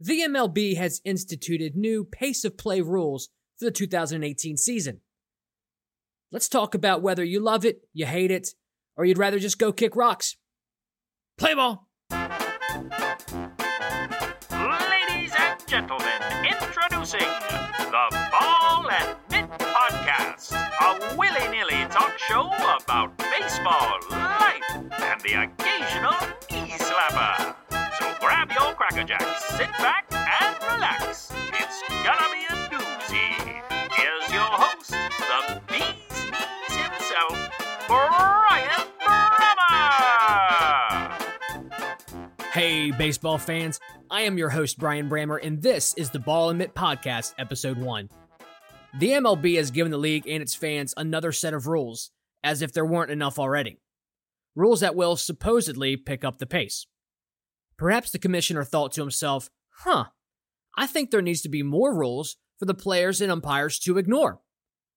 The MLB has instituted new pace of play rules for the 2018 season. Let's talk about whether you love it, you hate it, or you'd rather just go kick rocks. Play ball! Ladies and gentlemen, introducing the Ball and Mitt Podcast, a willy-nilly talk show about baseball, life, and the occasional knee slapper. So grab your Cracker Jacks, sit back, and relax. It's gonna be a doozy. Here's your host, the bee's knees himself, Brian Brammer. Hey, baseball fans. I am your host, Brian Brammer, and this is the Ball and Mitt Podcast, Episode 1. The MLB has given the league and its fans another set of rules, as if there weren't enough already. Rules that will supposedly pick up the pace. Perhaps the commissioner thought to himself, I think there needs to be more rules for the players and umpires to ignore.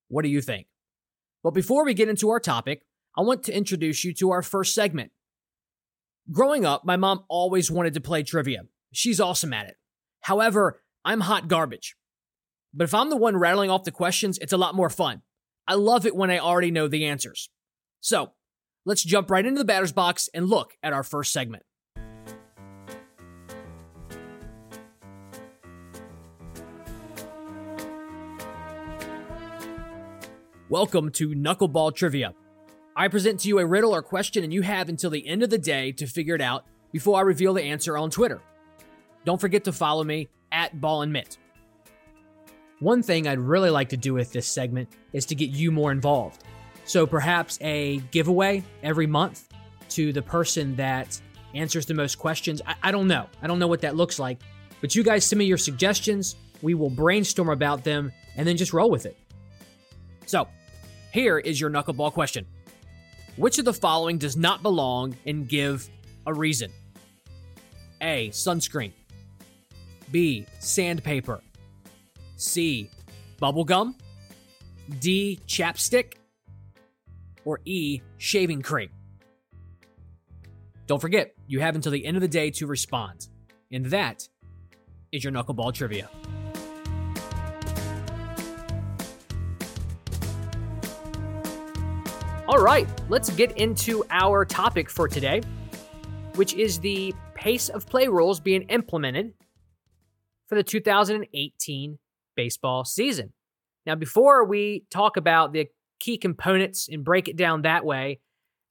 What do you think? But before we get into our topic, I want to introduce you to our first segment. Growing up, my mom always wanted to play trivia. She's awesome at it. However, I'm hot garbage. But if I'm the one rattling off the questions, it's a lot more fun. I love it when I already know the answers. So, let's jump right into the batter's box and look at our first segment. Welcome to Knuckleball Trivia. I present to you a riddle or question, and you have until the end of the day to figure it out before I reveal the answer on Twitter. Don't forget to follow me at Ball and Mitt. One thing I'd really like to do with this segment is to get you more involved. So perhaps a giveaway every month to the person that answers the most questions. I don't know. I don't know what that looks like. But you guys send me your suggestions. We will brainstorm about them and then just roll with it. So, here is your knuckleball question. Which of the following does not belong, and give a reason? A. Sunscreen. B. Sandpaper. C. Bubblegum. D. Chapstick. Or E. Shaving cream. Don't forget, you have until the end of the day to respond. And that is your Knuckleball Trivia. All right, let's get into our topic for today, which is the pace of play rules being implemented for the 2018 baseball season. Now, before we talk about the key components and break it down that way,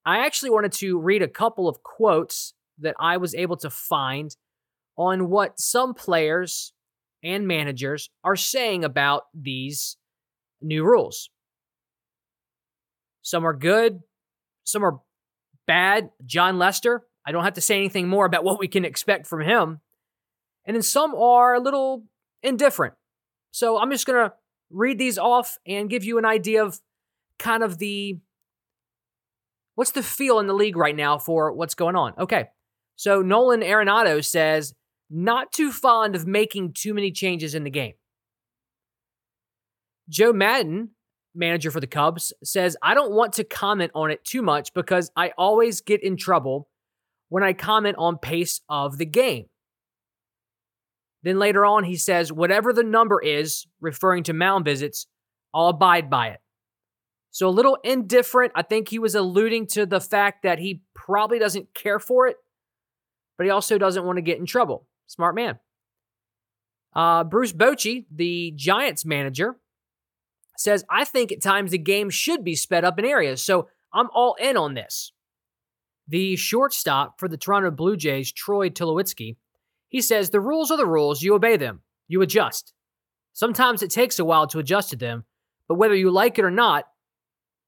I actually wanted to read a couple of quotes that I was able to find on what some players and managers are saying about these new rules. Some are good, some are bad. John Lester, I don't have to say anything more about what we can expect from him. And then some are a little indifferent. So I'm just going to read these off and give you an idea of kind of what's the feel in the league right now for what's going on. Okay, so Nolan Arenado says, not too fond of making too many changes in the game. Joe Madden, manager for the Cubs, says, I don't want to comment on it too much because I always get in trouble when I comment on pace of the game. Then later on, he says, whatever the number is, referring to mound visits, I'll abide by it. So a little indifferent. I think he was alluding to the fact that he probably doesn't care for it, but he also doesn't want to get in trouble. Smart man. Bruce Bochy, the Giants manager, says, I think at times the game should be sped up in areas, so I'm all in on this. The shortstop for the Toronto Blue Jays, Troy Tulowitzki, he says, the rules are the rules, you obey them, you adjust. Sometimes it takes a while to adjust to them, but whether you like it or not,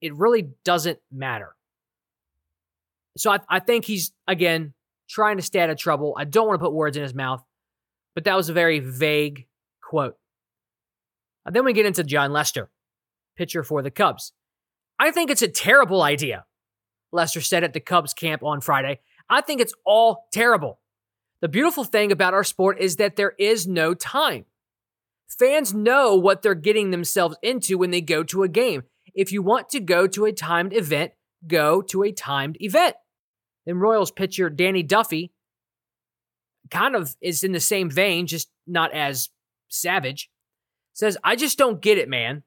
it really doesn't matter. So I think he's, again, trying to stay out of trouble. I don't want to put words in his mouth, but that was a very vague quote. And then we get into John Lester, pitcher for the Cubs. I think it's a terrible idea, Lester said at the Cubs camp on Friday. I think it's all terrible. The beautiful thing about our sport is that there is no time. Fans know what they're getting themselves into when they go to a game. If you want to go to a timed event, go to a timed event. Then Royals pitcher Danny Duffy kind of is in the same vein, just not as savage, says, "I just don't get it, man,"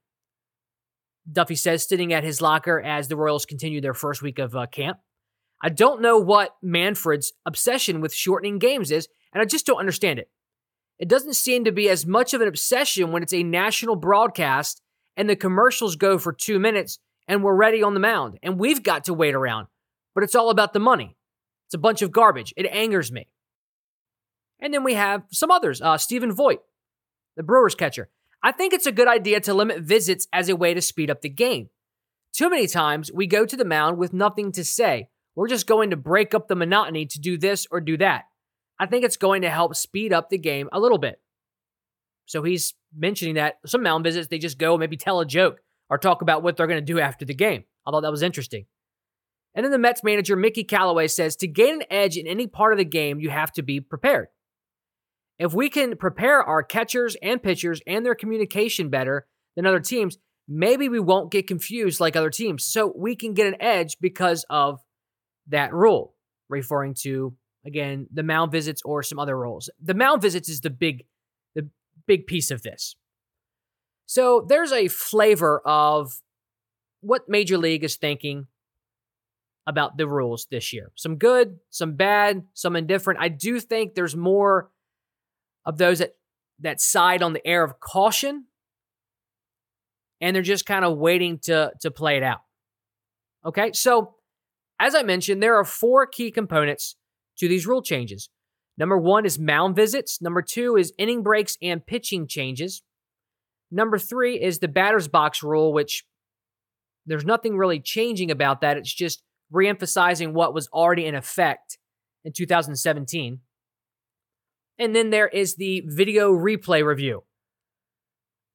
Duffy says, sitting at his locker as the Royals continue their first week of camp. "I don't know what Manfred's obsession with shortening games is, and I just don't understand it. It doesn't seem to be as much of an obsession when it's a national broadcast and the commercials go for 2 minutes and we're ready on the mound and we've got to wait around, but it's all about the money. It's a bunch of garbage. It angers me." And then we have some others. Stephen Voigt, the Brewers catcher. "I think it's a good idea to limit visits as a way to speed up the game. Too many times we go to the mound with nothing to say. We're just going to break up the monotony to do this or do that. I think it's going to help speed up the game a little bit." So he's mentioning that some mound visits, they just go and maybe tell a joke or talk about what they're going to do after the game. I thought that was interesting. And then the Mets manager, Mickey Callaway, says, "To gain an edge in any part of the game, you have to be prepared. If we can prepare our catchers and pitchers and their communication better than other teams, maybe we won't get confused like other teams. So we can get an edge because of that rule," referring to, again, the mound visits or some other rules. The mound visits is the big piece of this. So there's a flavor of what Major League is thinking about the rules this year. Some good, some bad, some indifferent. I do think there's more of those that side on the air of caution, and they're just kind of waiting to play it out. Okay, so as I mentioned, there are four key components to these rule changes. Number one is mound visits. Number two is inning breaks and pitching changes. Number three is the batter's box rule, which there's nothing really changing about that. It's just reemphasizing what was already in effect in 2017. And then there is the video replay review.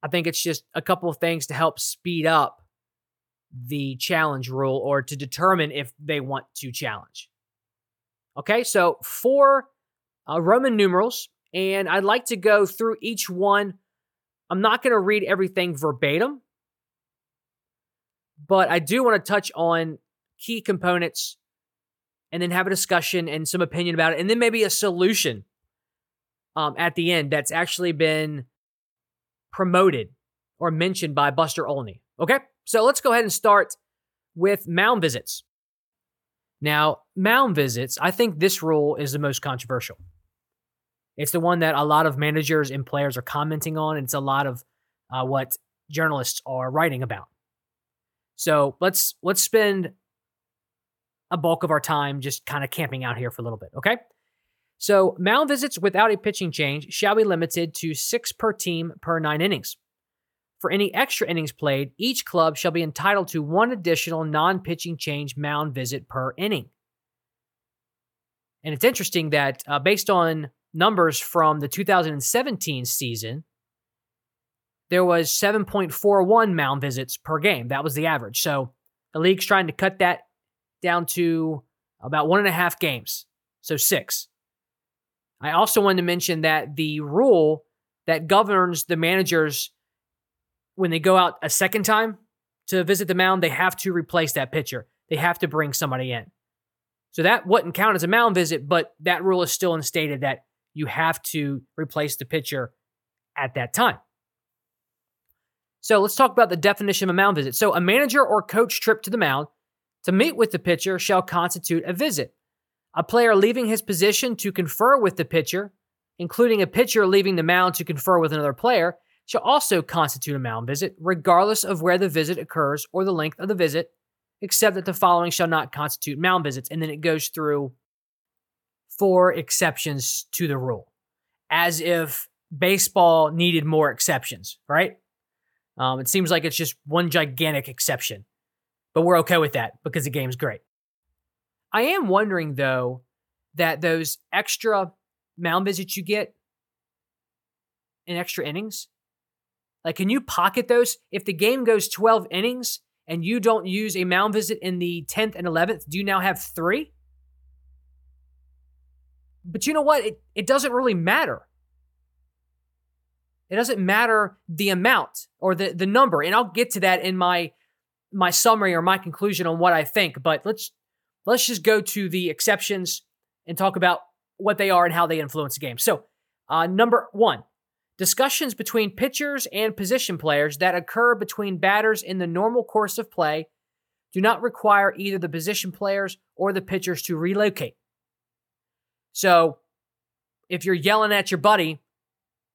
I think it's just a couple of things to help speed up the challenge rule or to determine if they want to challenge. Okay, so four Roman numerals, and I'd like to go through each one. I'm not going to read everything verbatim, but I do want to touch on key components and then have a discussion and some opinion about it, and then maybe a solution at the end that's actually been promoted or mentioned by Buster Olney. Okay, so let's go ahead and start with mound visits. Now, mound visits, I think this rule is the most controversial. It's the one that a lot of managers and players are commenting on, and it's a lot of what journalists are writing about. So let's spend a bulk of our time just kind of camping out here for a little bit, okay? So mound visits without a pitching change shall be limited to 6 per team per 9 innings. For any extra innings played, each club shall be entitled to 1 additional non-pitching change mound visit per inning. And it's interesting that based on numbers from the 2017 season, there was 7.41 mound visits per game. That was the average. So the league's trying to cut that down to about 1.5 games, so 6. I also wanted to mention that the rule that governs the managers when they go out a second time to visit the mound, they have to replace that pitcher. They have to bring somebody in. So that wouldn't count as a mound visit, but that rule is still instated that you have to replace the pitcher at that time. So let's talk about the definition of a mound visit. So a manager or coach trip to the mound to meet with the pitcher shall constitute a visit. A player leaving his position to confer with the pitcher, including a pitcher leaving the mound to confer with another player, shall also constitute a mound visit, regardless of where the visit occurs or the length of the visit, except that the following shall not constitute mound visits. And then it goes through 4 exceptions to the rule, as if baseball needed more exceptions, right? It seems like it's just one gigantic exception, but we're okay with that because the game's great. I am wondering, though, that those extra mound visits you get in extra innings, like, can you pocket those? If the game goes 12 innings and you don't use a mound visit in the 10th and 11th, do you now have 3? But you know what? It doesn't really matter. It doesn't matter the amount or the number. And I'll get to that in my summary or my conclusion on what I think. But let's just go to the exceptions and talk about what they are and how they influence the game. So, number one, discussions between pitchers and position players that occur between batters in the normal course of play do not require either the position players or the pitchers to relocate. So, if you're yelling at your buddy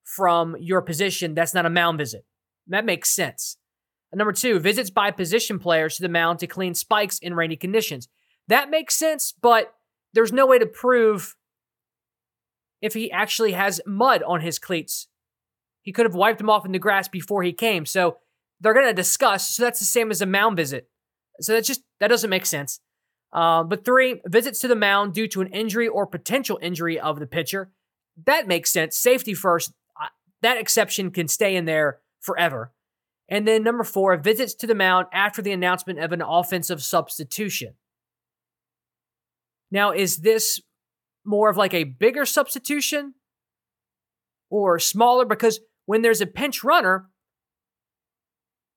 from your position, that's not a mound visit. That makes sense. And number two, visits by position players to the mound to clean spikes in rainy conditions. That makes sense, but there's no way to prove if he actually has mud on his cleats. He could have wiped them off in the grass before he came. So they're going to discuss. So that's the same as a mound visit. So that doesn't make sense. But three, visits to the mound due to an injury or potential injury of the pitcher. That makes sense. Safety first. That exception can stay in there forever. And then number four, visits to the mound after the announcement of an offensive substitution. Now, is this more of like a bigger substitution or smaller? Because when there's a pinch runner,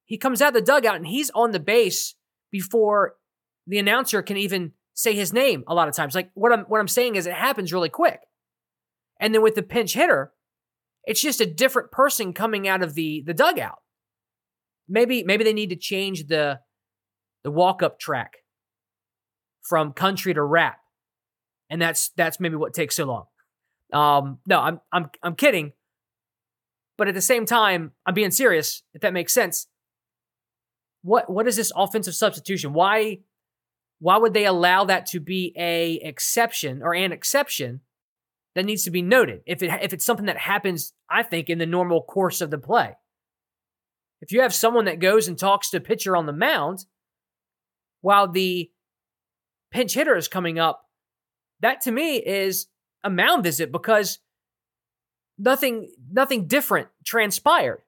he comes out of the dugout and he's on the base before the announcer can even say his name a lot of times. Like what I'm saying is it happens really quick. And then with the pinch hitter, it's just a different person coming out of the dugout. Maybe they need to change the walk-up track from country to rap. And that's maybe what takes so long. No, I'm kidding. But at the same time, I'm being serious, if that makes sense. What is this offensive substitution? Why would they allow that to be an exception that needs to be noted if it's something that happens, I think, in the normal course of the play? If you have someone that goes and talks to a pitcher on the mound while the pinch hitter is coming up, that to me is a mound visit because nothing different transpired.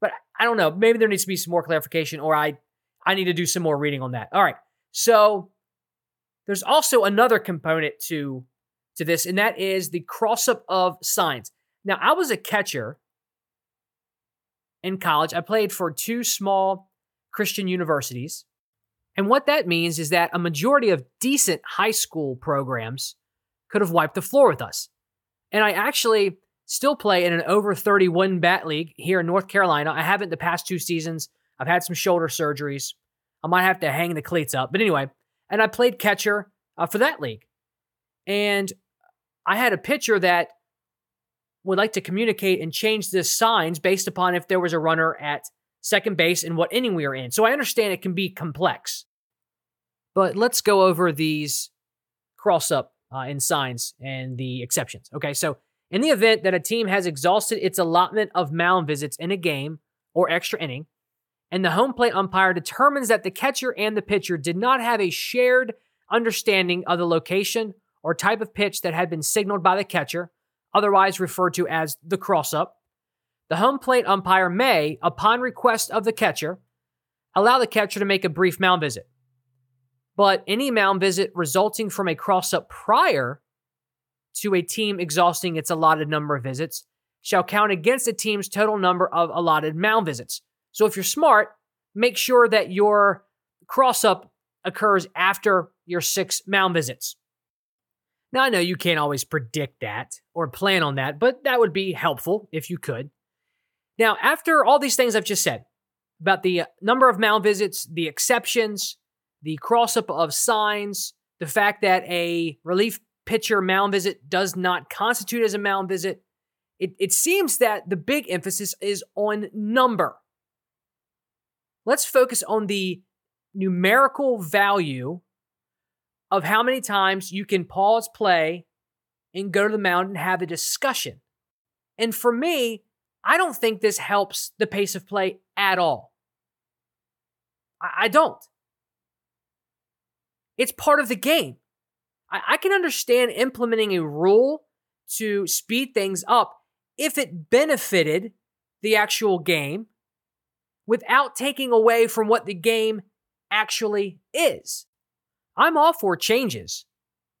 But I don't know. Maybe there needs to be some more clarification, or I need to do some more reading on that. All right. So there's also another component to this, and that is the cross-up of signs. Now, I was a catcher in college. I played for two small Christian universities. And what that means is that a majority of decent high school programs could have wiped the floor with us. And I actually still play in an over 31 bat league here in North Carolina. I haven't the past two seasons. I've had some shoulder surgeries. I might have to hang the cleats up. But anyway, and I played catcher for that league. And I had a pitcher that would like to communicate and change the signs based upon if there was a runner at second base and what inning we are in. So I understand it can be complex. But let's go over these cross-up in signs and the exceptions. Okay, so in the event that a team has exhausted its allotment of mound visits in a game or extra inning, and the home plate umpire determines that the catcher and the pitcher did not have a shared understanding of the location or type of pitch that had been signaled by the catcher, otherwise referred to as the cross-up, the home plate umpire may, upon request of the catcher, allow the catcher to make a brief mound visit. But any mound visit resulting from a cross-up prior to a team exhausting its allotted number of visits shall count against the team's total number of allotted mound visits. So if you're smart, make sure that your cross-up occurs after your 6 mound visits. Now, I know you can't always predict that or plan on that, but that would be helpful if you could. Now, after all these things I've just said about the number of mound visits, the exceptions, the cross-up of signs, the fact that a relief pitcher mound visit does not constitute as a mound visit, it seems that the big emphasis is on number. Let's focus on the numerical value of how many times you can pause play and go to the mound and have a discussion. And for me, I don't think this helps the pace of play at all. I don't. It's part of the game. I can understand implementing a rule to speed things up if it benefited the actual game without taking away from what the game actually is. I'm all for changes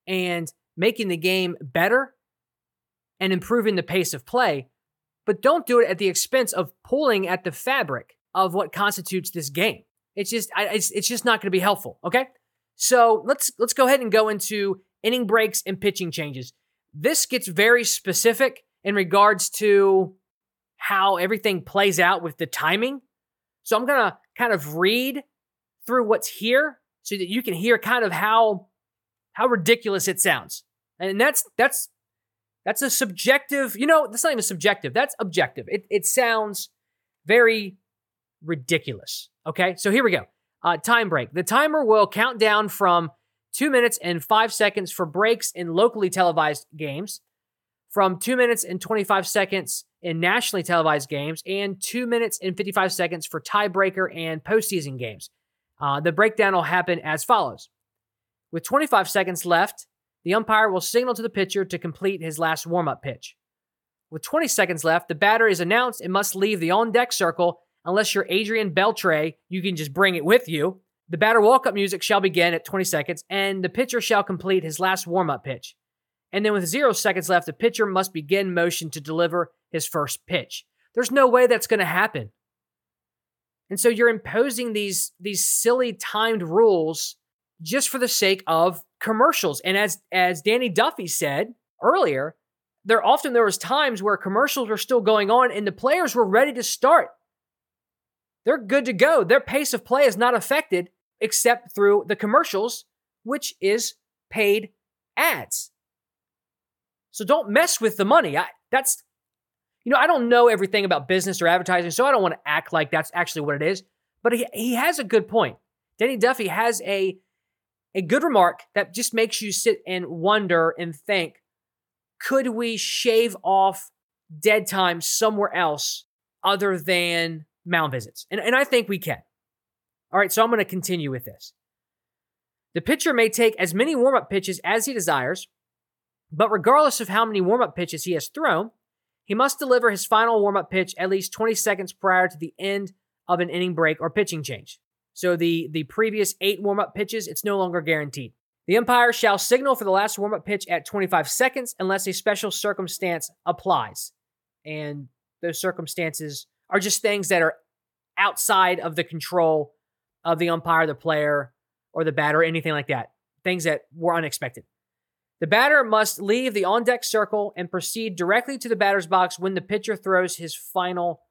and making the game better and improving the pace of play, but don't do it at the expense of pulling at the fabric of what constitutes this game. It's just not going to be helpful, okay? So let's go ahead and go into inning breaks and pitching changes. This gets very specific in regards to how everything plays out with the timing. So I'm going to kind of read through what's here so that you can hear kind of how ridiculous it sounds. And that's a subjective, that's not even subjective. That's objective. It sounds very ridiculous. Okay, so here we go. Time break. The timer will count down from 2 minutes and 5 seconds for breaks in locally televised games, from 2 minutes and 25 seconds in nationally televised games, and 2 minutes and 55 seconds for tiebreaker and postseason games. The breakdown will happen as follows. With 25 seconds left, the umpire will signal to the pitcher to complete his last warm-up pitch. With 20 seconds left, the batter is announced and must leave the on-deck circle. Unless you're Adrian Beltre, you can just bring it with you. The batter walk-up music shall begin at 20 seconds, and the pitcher shall complete his last warm-up pitch. And then with 0 seconds left, the pitcher must begin motion to deliver his first pitch. There's no way that's going to happen. And so you're imposing these silly timed rules just for the sake of commercials. And as Danny Duffy said earlier, there was times where commercials were still going on and the players were ready to start. They're good to go. Their pace of play is not affected except through the commercials, which is paid ads. So don't mess with the money. I don't know everything about business or advertising, so I don't want to act like that's actually what it is. But he has a good point. Danny Duffy has a good remark that just makes you sit and wonder and think, could we shave off dead time somewhere else other than mound visits? And I think we can. All right, so I'm going to continue with this. The pitcher may take as many warm-up pitches as he desires, but regardless of how many warm-up pitches he has thrown, he must deliver his final warm-up pitch at least 20 seconds prior to the end of an inning break or pitching change. So the previous 8 warm-up pitches, it's no longer guaranteed. The umpire shall signal for the last warm-up pitch at 25 seconds unless a special circumstance applies. And those circumstances are just things that are outside of the control of the umpire, the player, or the batter, anything like that. Things that were unexpected. The batter must leave the on-deck circle and proceed directly to the batter's box when the pitcher throws his final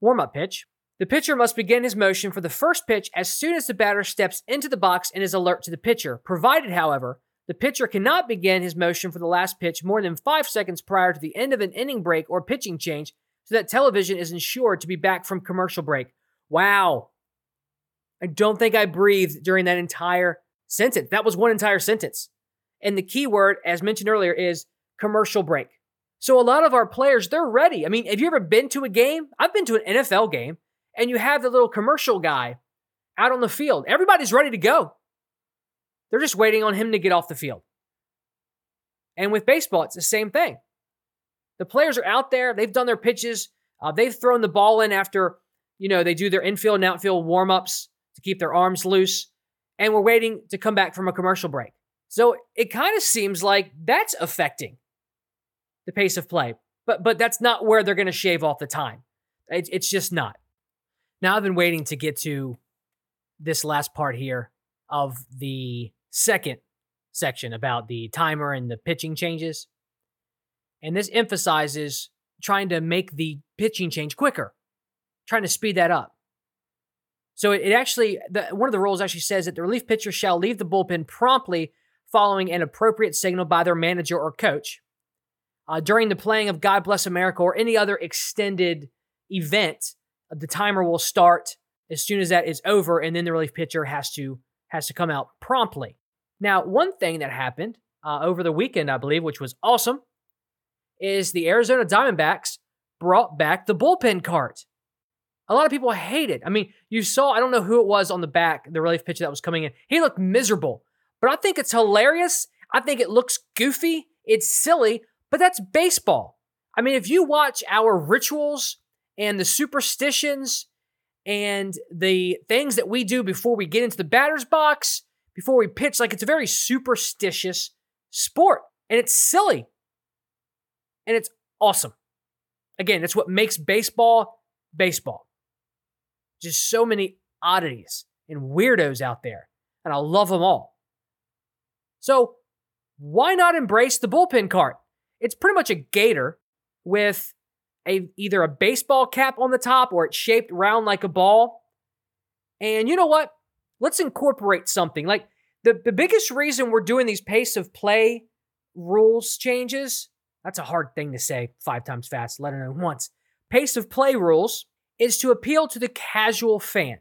warm-up pitch. The pitcher must begin his motion for the first pitch as soon as the batter steps into the box and is alert to the pitcher, provided, however, the pitcher cannot begin his motion for the last pitch more than 5 seconds prior to the end of an inning break or pitching change, so that television is ensured to be back from commercial break. Wow. I don't think I breathed during that entire sentence. That was one entire sentence. And the key word, as mentioned earlier, is commercial break. So a lot of our players, they're ready. I mean, have you ever been to a game? I've been to an NFL game, and you have the little commercial guy out on the field. Everybody's ready to go. They're just waiting on him to get off the field. And with baseball, it's the same thing. The players are out there. They've done their pitches. They've thrown the ball in after, they do their infield and outfield warm-ups to keep their arms loose. And we're waiting to come back from a commercial break. So it kind of seems like that's affecting the pace of play. But that's not where they're going to shave off the time. It's just not. Now I've been waiting to get to this last part here of the second section about the timer and the pitching changes. And this emphasizes trying to make the pitching change quicker, trying to speed that up. So it actually, one of the rules actually says that the relief pitcher shall leave the bullpen promptly following an appropriate signal by their manager or coach during the playing of God Bless America or any other extended event. The timer will start as soon as that is over, and then the relief pitcher has to come out promptly. Now, one thing that happened over the weekend, I believe, which was awesome, is the Arizona Diamondbacks brought back the bullpen cart. A lot of people hate it. I mean, you saw, I don't know who it was on the back, the relief pitcher that was coming in. He looked miserable. But I think it's hilarious. I think it looks goofy. It's silly, but that's baseball. I mean, if you watch our rituals and the superstitions and the things that we do before we get into the batter's box, before we pitch, like, it's a very superstitious sport. And it's silly. And it's awesome. Again, it's what makes baseball, baseball. Just so many oddities and weirdos out there. And I love them all. So why not embrace the bullpen cart? It's pretty much a gator with either a baseball cap on the top or it's shaped round like a ball. And you know what? Let's incorporate something. Like the biggest reason we're doing these pace of play rules changes, that's a hard thing to say five times fast, let alone once. Pace of play rules is to appeal to the casual fan,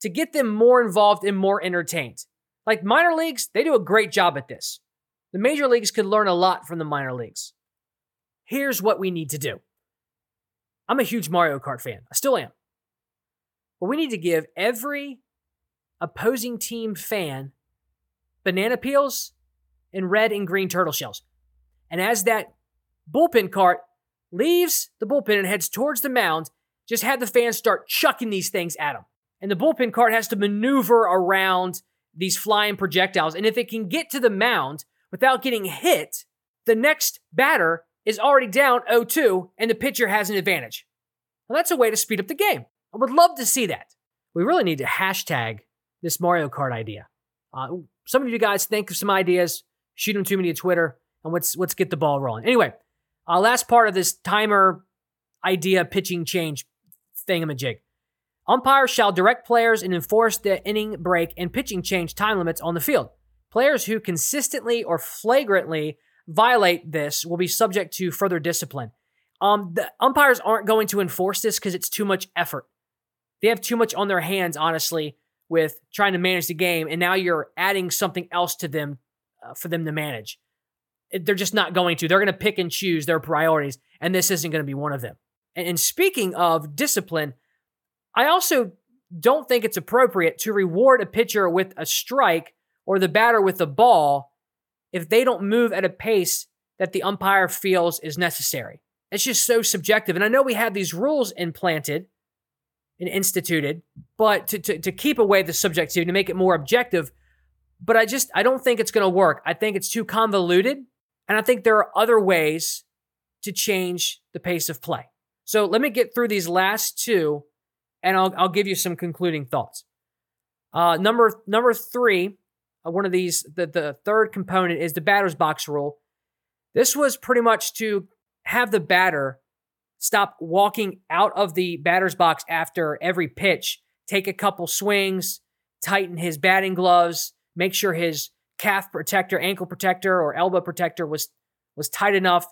to get them more involved and more entertained. Like minor leagues, they do a great job at this. The major leagues could learn a lot from the minor leagues. Here's what we need to do. I'm a huge Mario Kart fan. I still am. But we need to give every opposing team fan banana peels and red and green turtle shells. And as that bullpen cart leaves the bullpen and heads towards the mound, just have the fans start chucking these things at them. And the bullpen cart has to maneuver around these flying projectiles. And if it can get to the mound without getting hit, the next batter is already down 0-2 and the pitcher has an advantage. Well, that's a way to speed up the game. I would love to see that. We really need to hashtag this Mario Kart idea. Some of you guys think of some ideas, shoot them to me to Twitter, and let's get the ball rolling. Anyway, last part of this timer idea pitching change thingamajig. Umpires shall direct players and enforce the inning break and pitching change time limits on the field. Players who consistently or flagrantly violate this will be subject to further discipline. The umpires aren't going to enforce this because it's too much effort. They have too much on their hands, honestly, with trying to manage the game, and now you're adding something else to them for them to manage. They're just not going to. They're going to pick and choose their priorities, and this isn't going to be one of them. And speaking of discipline, I also don't think it's appropriate to reward a pitcher with a strike or the batter with a ball if they don't move at a pace that the umpire feels is necessary. It's just so subjective. And I know we have these rules implanted and instituted, but to keep away the subjectivity, to make it more objective, but I don't think it's going to work. I think it's too convoluted, and I think there are other ways to change the pace of play. So let me get through these last two, and I'll give you some concluding thoughts. Number three, one of these, the third component is the batter's box rule. This was pretty much to have the batter stop walking out of the batter's box after every pitch, take a couple swings, tighten his batting gloves, make sure his calf protector, ankle protector, or elbow protector was tight enough.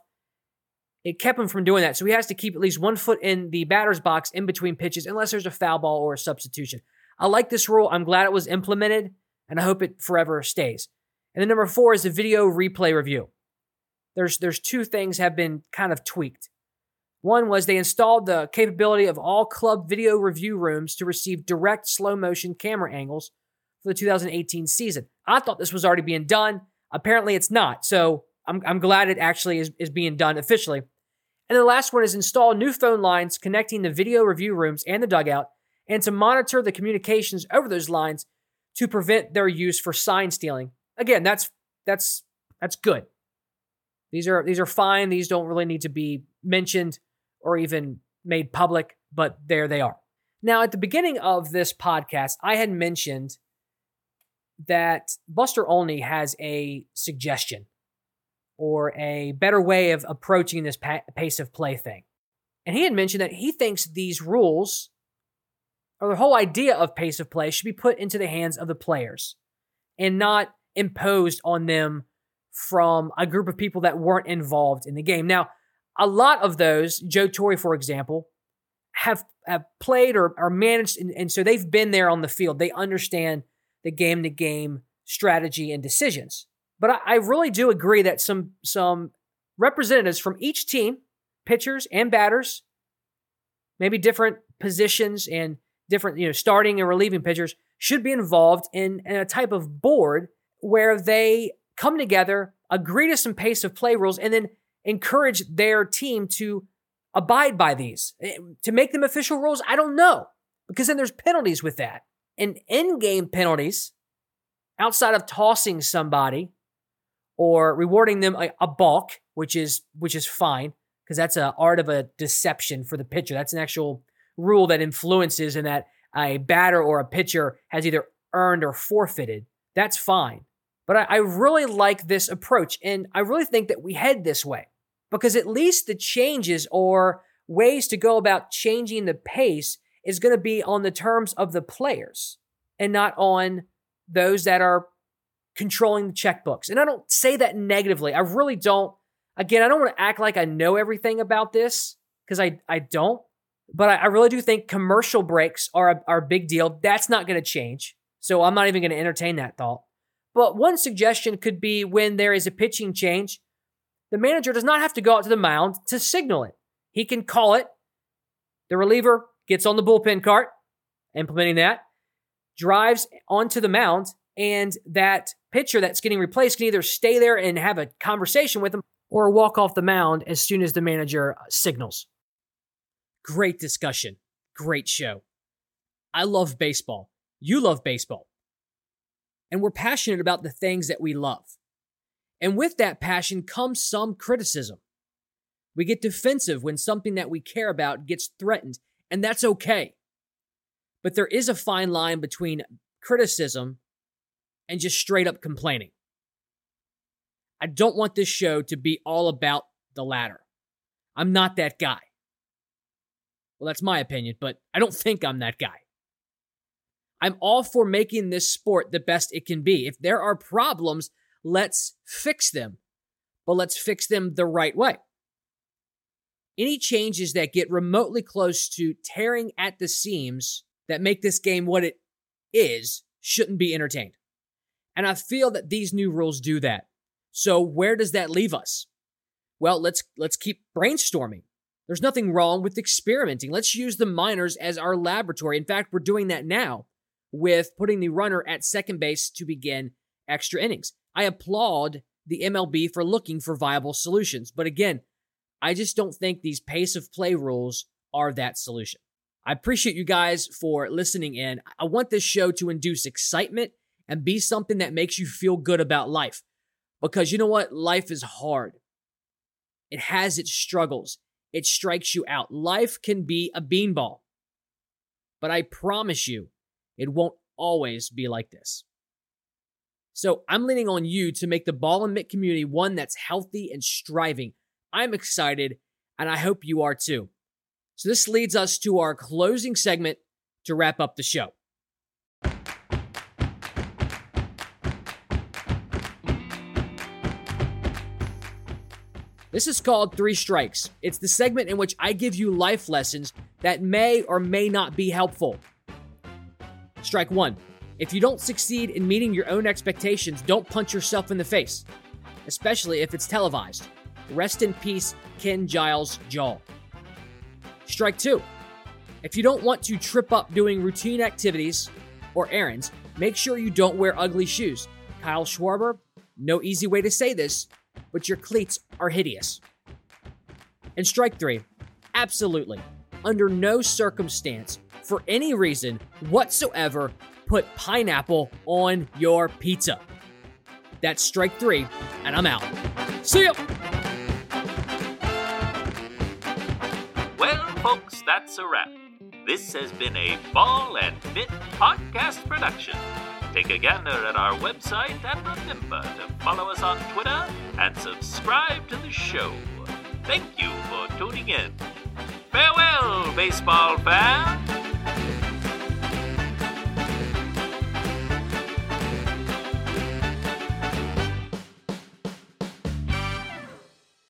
It kept him from doing that. So he has to keep at least 1 foot in the batter's box in between pitches, unless there's a foul ball or a substitution. I like this rule. I'm glad it was implemented, and I hope it forever stays. And then number four is the video replay review. There's two things have been kind of tweaked. One was they installed the capability of all club video review rooms to receive direct slow motion camera angles for the 2018 season. I thought this was already being done. Apparently it's not. So I'm glad it actually is being done officially. And the last one is install new phone lines connecting the video review rooms and the dugout, and to monitor the communications over those lines to prevent their use for sign stealing. Again, that's good. These are fine. These don't really need to be mentioned or even made public, but there they are. Now, at the beginning of this podcast, I had mentioned that Buster Olney has a suggestion or a better way of approaching this pace of play thing. And he had mentioned that he thinks these rules or the whole idea of pace of play should be put into the hands of the players and not imposed on them from a group of people that weren't involved in the game. Now, a lot of those, Joe Torre, for example, have played or managed, and so they've been there on the field. They understand the game-to-game strategy and decisions. But I really do agree that some representatives from each team, pitchers and batters, maybe different positions and different, starting and relieving pitchers, should be involved in a type of board where they come together, agree to some pace of play rules, and then encourage their team to abide by these. To make them official rules, I don't know, because then there's penalties with that. And in-game penalties, outside of tossing somebody or rewarding them a balk, which is fine, because that's an art of a deception for the pitcher. That's an actual rule that influences and that a batter or a pitcher has either earned or forfeited. That's fine. But I really like this approach, and I really think that we head this way because at least the changes or ways to go about changing the pace is going to be on the terms of the players and not on those that are controlling the checkbooks. And I don't say that negatively. I really don't. Again, I don't want to act like I know everything about this because I don't. But I really do think commercial breaks are a big deal. That's not going to change. So I'm not even going to entertain that thought. But one suggestion could be when there is a pitching change, the manager does not have to go out to the mound to signal it. He can call it. The reliever gets on the bullpen cart, implementing that, drives onto the mound, and that pitcher that's getting replaced can either stay there and have a conversation with him or walk off the mound as soon as the manager signals. Great discussion. Great show. I love baseball. You love baseball. And we're passionate about the things that we love. And with that passion comes some criticism. We get defensive when something that we care about gets threatened, and that's okay. But there is a fine line between criticism and just straight up complaining. I don't want this show to be all about the latter. I'm not that guy. Well, that's my opinion, but I don't think I'm that guy. I'm all for making this sport the best it can be. If there are problems, let's fix them, but let's fix them the right way. Any changes that get remotely close to tearing at the seams that make this game what it is shouldn't be entertained. And I feel that these new rules do that. So where does that leave us? Well, let's keep brainstorming. There's nothing wrong with experimenting. Let's use the minors as our laboratory. In fact, we're doing that now with putting the runner at second base to begin extra innings. I applaud the MLB for looking for viable solutions. But again, I just don't think these pace of play rules are that solution. I appreciate you guys for listening in. I want this show to induce excitement and be something that makes you feel good about life. Because you know what? Life is hard. It has its struggles. It strikes you out. Life can be a beanball. But I promise you, it won't always be like this. So I'm leaning on you to make the Ball and Mitt community one that's healthy and striving. I'm excited, and I hope you are too. So this leads us to our closing segment to wrap up the show. This is called Three Strikes. It's the segment in which I give you life lessons that may or may not be helpful. Strike one. If you don't succeed in meeting your own expectations, don't punch yourself in the face, especially if it's televised. Rest in peace, Ken Giles Jaw. Strike two. If you don't want to trip up doing routine activities or errands, make sure you don't wear ugly shoes. Kyle Schwarber, no easy way to say this, but your cleats are hideous. And strike three, absolutely, under no circumstance, for any reason whatsoever, put pineapple on your pizza. That's strike three, and I'm out. See ya! Well, folks, that's a wrap. This has been a Ball and Mitt podcast production. Take a gander at our website and remember to follow us on Twitter and subscribe to the show. Thank you for tuning in. Farewell, baseball fans!